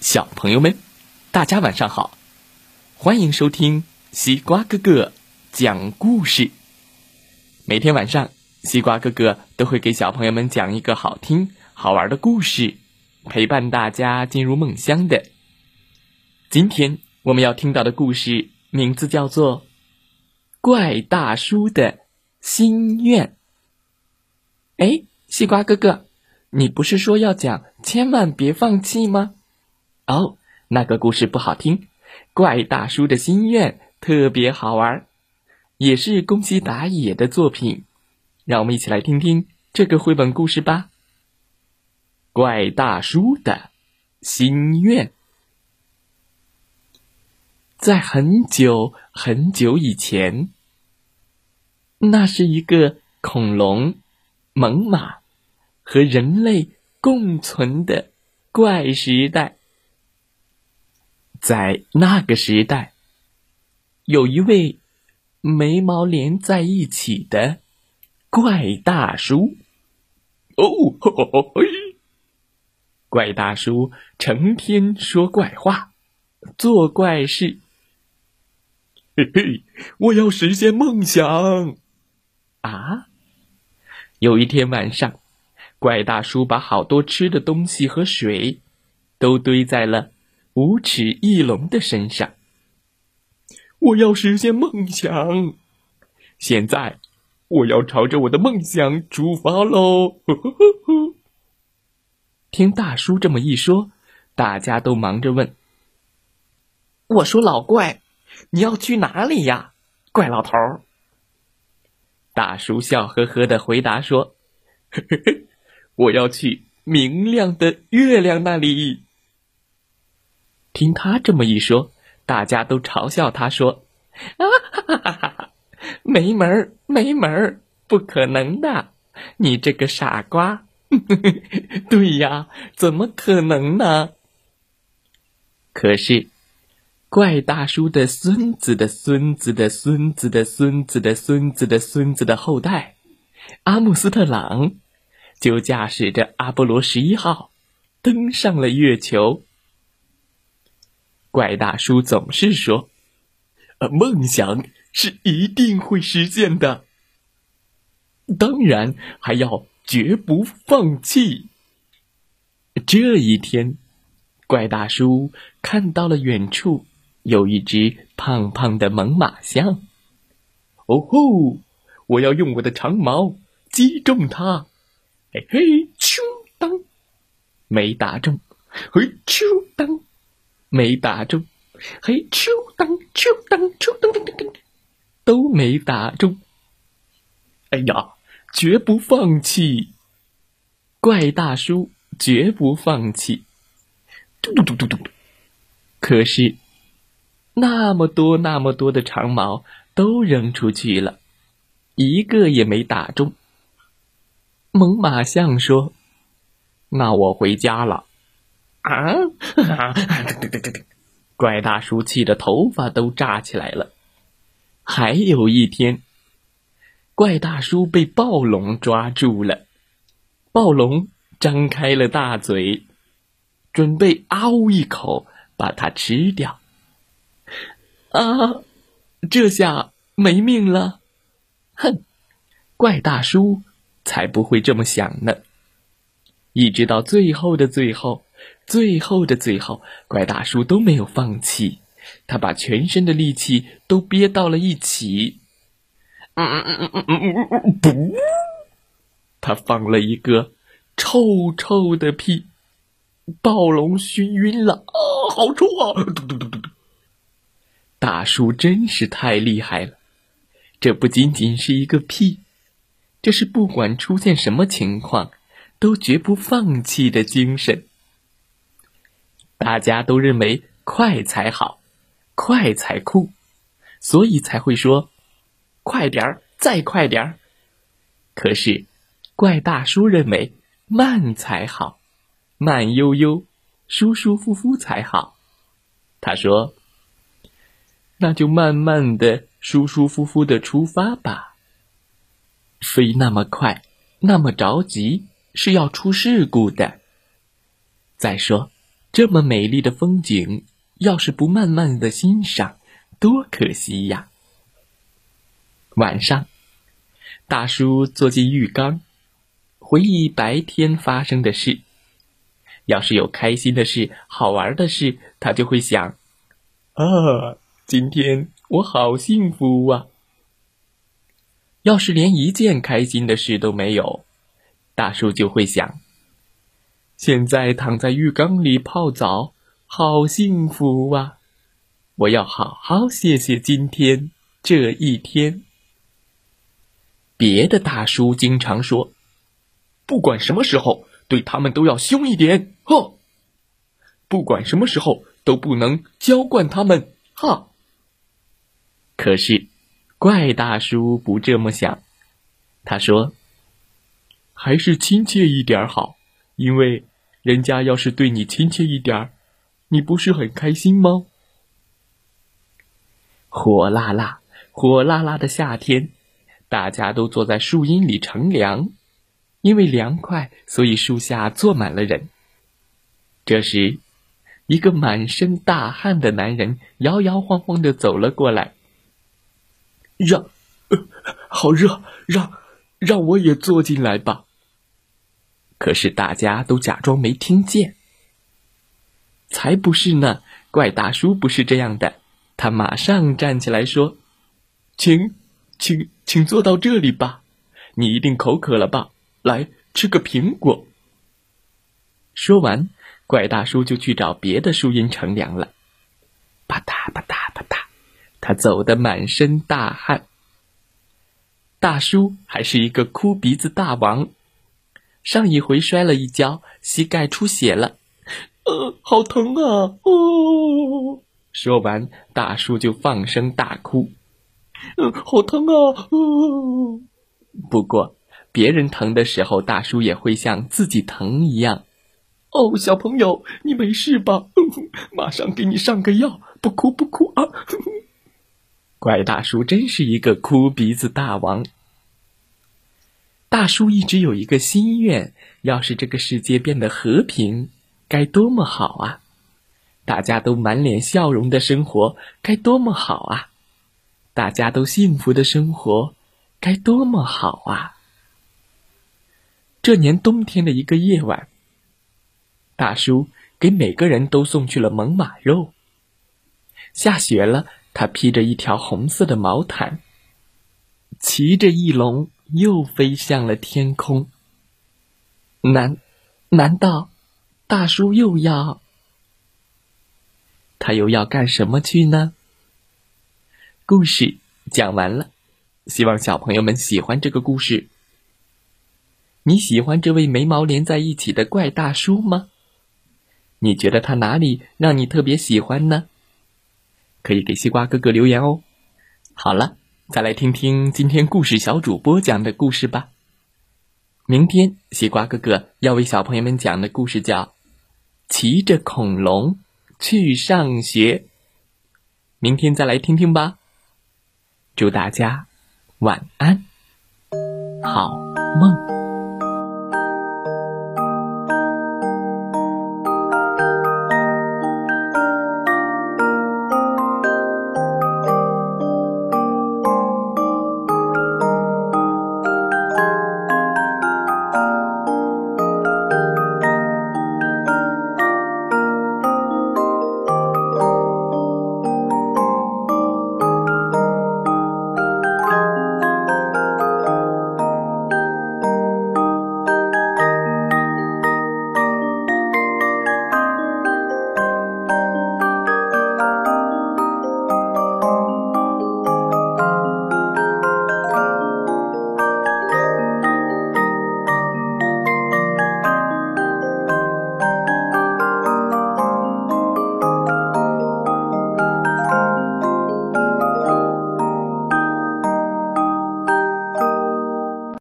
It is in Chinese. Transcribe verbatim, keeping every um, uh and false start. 小朋友们，大家晚上好，欢迎收听西瓜哥哥讲故事。每天晚上，西瓜哥哥都会给小朋友们讲一个好听好玩的故事，陪伴大家进入梦乡的。今天我们要听到的故事名字叫做《怪大叔的心愿》。哎，西瓜哥哥，你不是说要讲千万别放弃吗？哦，那个故事不好听，怪大叔的心愿特别好玩，也是宫西达也的作品。让我们一起来听听这个绘本故事吧。怪大叔的心愿。在很久很久以前，那是一个恐龙、猛犸和人类共存的怪时代。在那个时代，有一位眉毛连在一起的怪大叔。哦呵呵，怪大叔成天说怪话，做怪事。嘿嘿，我要实现梦想啊！有一天晚上，怪大叔把好多吃的东西和水都堆在了五齿翼龙的身上。我要实现梦想，现在我要朝着我的梦想出发喽！听大叔这么一说，大家都忙着问：我说老怪，你要去哪里呀？怪老头。大叔笑呵呵地回答说：呵呵呵，我要去明亮的月亮那里。听他这么一说，大家都嘲笑他说：啊哈哈哈，没门儿，没门儿，不可能的，你这个傻瓜。对呀，怎么可能呢？可是怪大叔的孙子的孙子的孙子的孙子的孙子的孙子的后代阿姆斯特朗就驾驶着阿波罗十一号登上了月球。怪大叔总是说：呃，梦想是一定会实现的，当然还要绝不放弃。这一天，怪大叔看到了远处有一只胖胖的猛犸象。哦吼，我要用我的长矛击中它！嘿嘿，咻当，没打中。嘿，咻当，没打中。嘿，秋当秋当秋当当当，都没打中。哎呀，绝不放弃！怪大叔绝不放弃。嘟嘟嘟嘟嘟。可是，那么多那么多的长矛都扔出去了，一个也没打中。猛犸象说：“那我回家了。”啊！怪大叔气得头发都炸起来了。还有一天，怪大叔被暴龙抓住了。暴龙张开了大嘴，准备啊呜一口把它吃掉。啊！这下没命了！哼，怪大叔才不会这么想呢。一直到最后的最后。最后的最后，怪大叔都没有放弃，他把全身的力气都憋到了一起。嗯嗯嗯嗯嗯嗯，他放了一个臭臭的屁，暴龙熏晕了。啊，好臭啊！嘟嘟嘟嘟嘟。大叔真是太厉害了，这不仅仅是一个屁，这是不管出现什么情况，都绝不放弃的精神。大家都认为快才好，快才酷，所以才会说快点儿，再快点儿。可是怪大叔认为慢才好，慢悠悠，舒舒服服才好。他说：那就慢慢的、舒舒服服的出发吧。飞那么快，那么着急，是要出事故的。再说，这么美丽的风景，要是不慢慢的欣赏，多可惜呀！晚上，大叔坐进浴缸，回忆白天发生的事。要是有开心的事、好玩的事，他就会想：啊，今天我好幸福啊！要是连一件开心的事都没有，大叔就会想：现在躺在浴缸里泡澡，好幸福啊！我要好好谢谢今天这一天。别的大叔经常说，不管什么时候，对他们都要凶一点，呵！不管什么时候，都不能娇惯他们，哈！可是，怪大叔不这么想，他说，还是亲切一点好，因为人家要是对你亲切一点，你不是很开心吗？火辣辣，火辣辣的夏天，大家都坐在树荫里乘凉。因为凉快，所以树下坐满了人。这时，一个满身大汗的男人摇摇晃晃地走了过来。让、呃、好热，让让我也坐进来吧。可是大家都假装没听见。才不是呢，怪大叔不是这样的，他马上站起来说，请请请坐到这里吧，你一定口渴了吧，来吃个苹果。说完，怪大叔就去找别的树荫乘凉了。吧嗒吧嗒吧嗒，他走得满身大汗。大叔还是一个哭鼻子大王，上一回摔了一跤，膝盖出血了，呃，好疼啊！哦。说完，大叔就放声大哭，嗯、呃，好疼啊！哦。不过，别人疼的时候，大叔也会像自己疼一样。哦，小朋友，你没事吧？马上给你上个药，不哭不哭啊！怪大叔真是一个哭鼻子大王。大叔一直有一个心愿，要是这个世界变得和平，该多么好啊！大家都满脸笑容的生活，该多么好啊！大家都幸福的生活，该多么好啊！这年冬天的一个夜晚，大叔给每个人都送去了猛犸肉。下雪了，他披着一条红色的毛毯，骑着翼龙又飞向了天空。难难道大叔又要他又要干什么去呢？故事讲完了，希望小朋友们喜欢这个故事。你喜欢这位眉毛连在一起的怪大叔吗？你觉得他哪里让你特别喜欢呢？可以给西瓜哥哥留言哦。好了，再来听听今天故事小主播讲的故事吧。明天西瓜哥哥要为小朋友们讲的故事叫《骑着恐龙去上学》，明天再来听听吧。祝大家晚安，好梦。